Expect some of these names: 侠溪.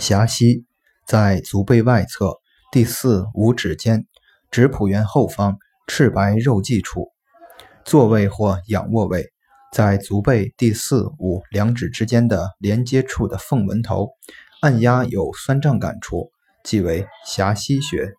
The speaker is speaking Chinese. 狭隙在足背外侧第四五指间指浦缘后方赤白肉际处，坐位或仰卧位在足背第四五两指之间的连接处的缝纹头按压有酸胀感处，即为狭隙穴。